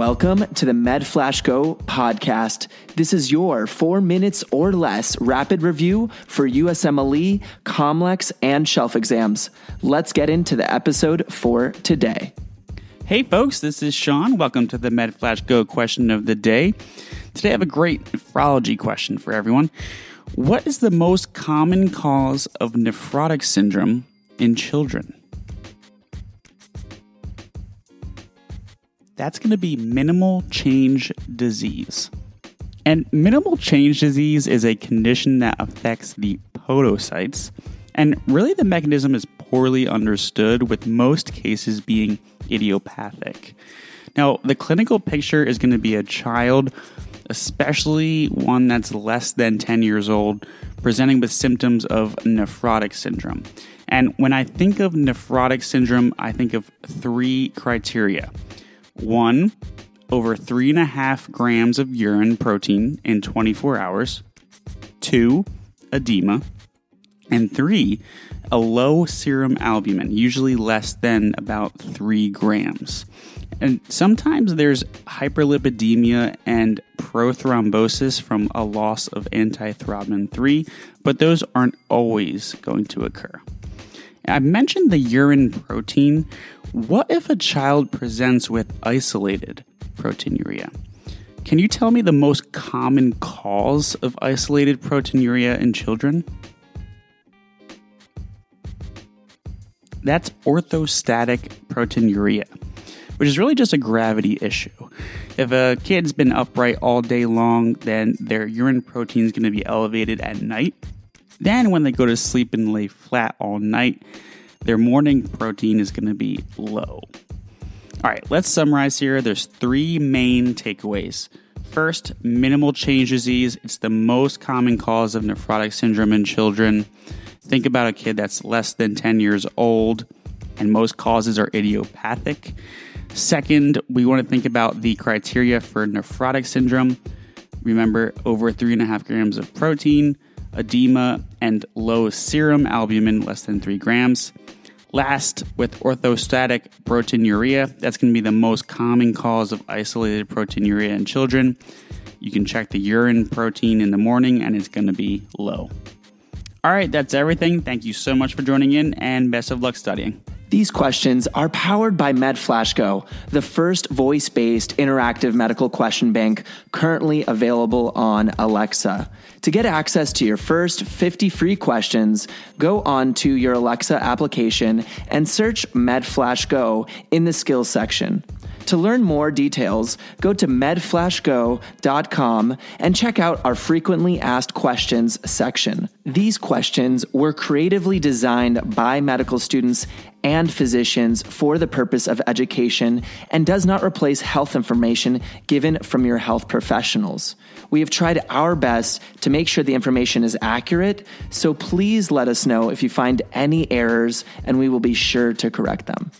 Welcome to the MedFlashGo podcast. This is your 4 minutes or less rapid review for USMLE, COMLEX, and shelf exams. Let's get into the episode for today. Hey folks, this is Sean. Welcome to the MedFlashGo question of the day. Today I have a great nephrology question for everyone. What is the most common cause of nephrotic syndrome in children? That's going to be minimal change disease. And minimal change disease is a condition that affects the podocytes. And really the mechanism is poorly understood, with most cases being idiopathic. Now, the clinical picture is going to be a child, especially one that's less than 10 years old, presenting with symptoms of nephrotic syndrome. And when I think of nephrotic syndrome, I think of three criteria. One, over 3.5 grams of urine protein in 24 hours. Two, edema. And three, a low serum albumin, usually less than about 3 grams. And sometimes there's hyperlipidemia and prothrombosis from a loss of antithrombin 3, but those aren't always going to occur. I mentioned the urine protein. What if a child presents with isolated proteinuria? Can you tell me the most common cause of isolated proteinuria in children? That's orthostatic proteinuria, which is really just a gravity issue. If a kid's been upright all day long, then their urine protein is going to be elevated at night. Then when they go to sleep and lay flat all night, their morning protein is going to be low. All right, let's summarize here. There's three main takeaways. First, minimal change disease. It's the most common cause of nephrotic syndrome in children. Think about a kid that's less than 10 years old, and most causes are idiopathic. Second, we want to think about the criteria for nephrotic syndrome. Remember, over 3.5 grams of protein, edema, and low serum albumin, less than 3 grams. Last, with orthostatic proteinuria, that's going to be the most common cause of isolated proteinuria in children. You can check the urine protein in the morning, and it's going to be low. All right, that's everything. Thank you so much for joining in, and best of luck studying. These questions are powered by MedFlashGo, the first voice-based interactive medical question bank currently available on Alexa. To get access to your first 50 free questions, go on to your Alexa application and search MedFlashGo in the skills section. To learn more details, go to medflashgo.com and check out our frequently asked questions section. These questions were creatively designed by medical students and physicians for the purpose of education and does not replace health information given from your health professionals. We have tried our best to make sure the information is accurate, so please let us know if you find any errors and we will be sure to correct them.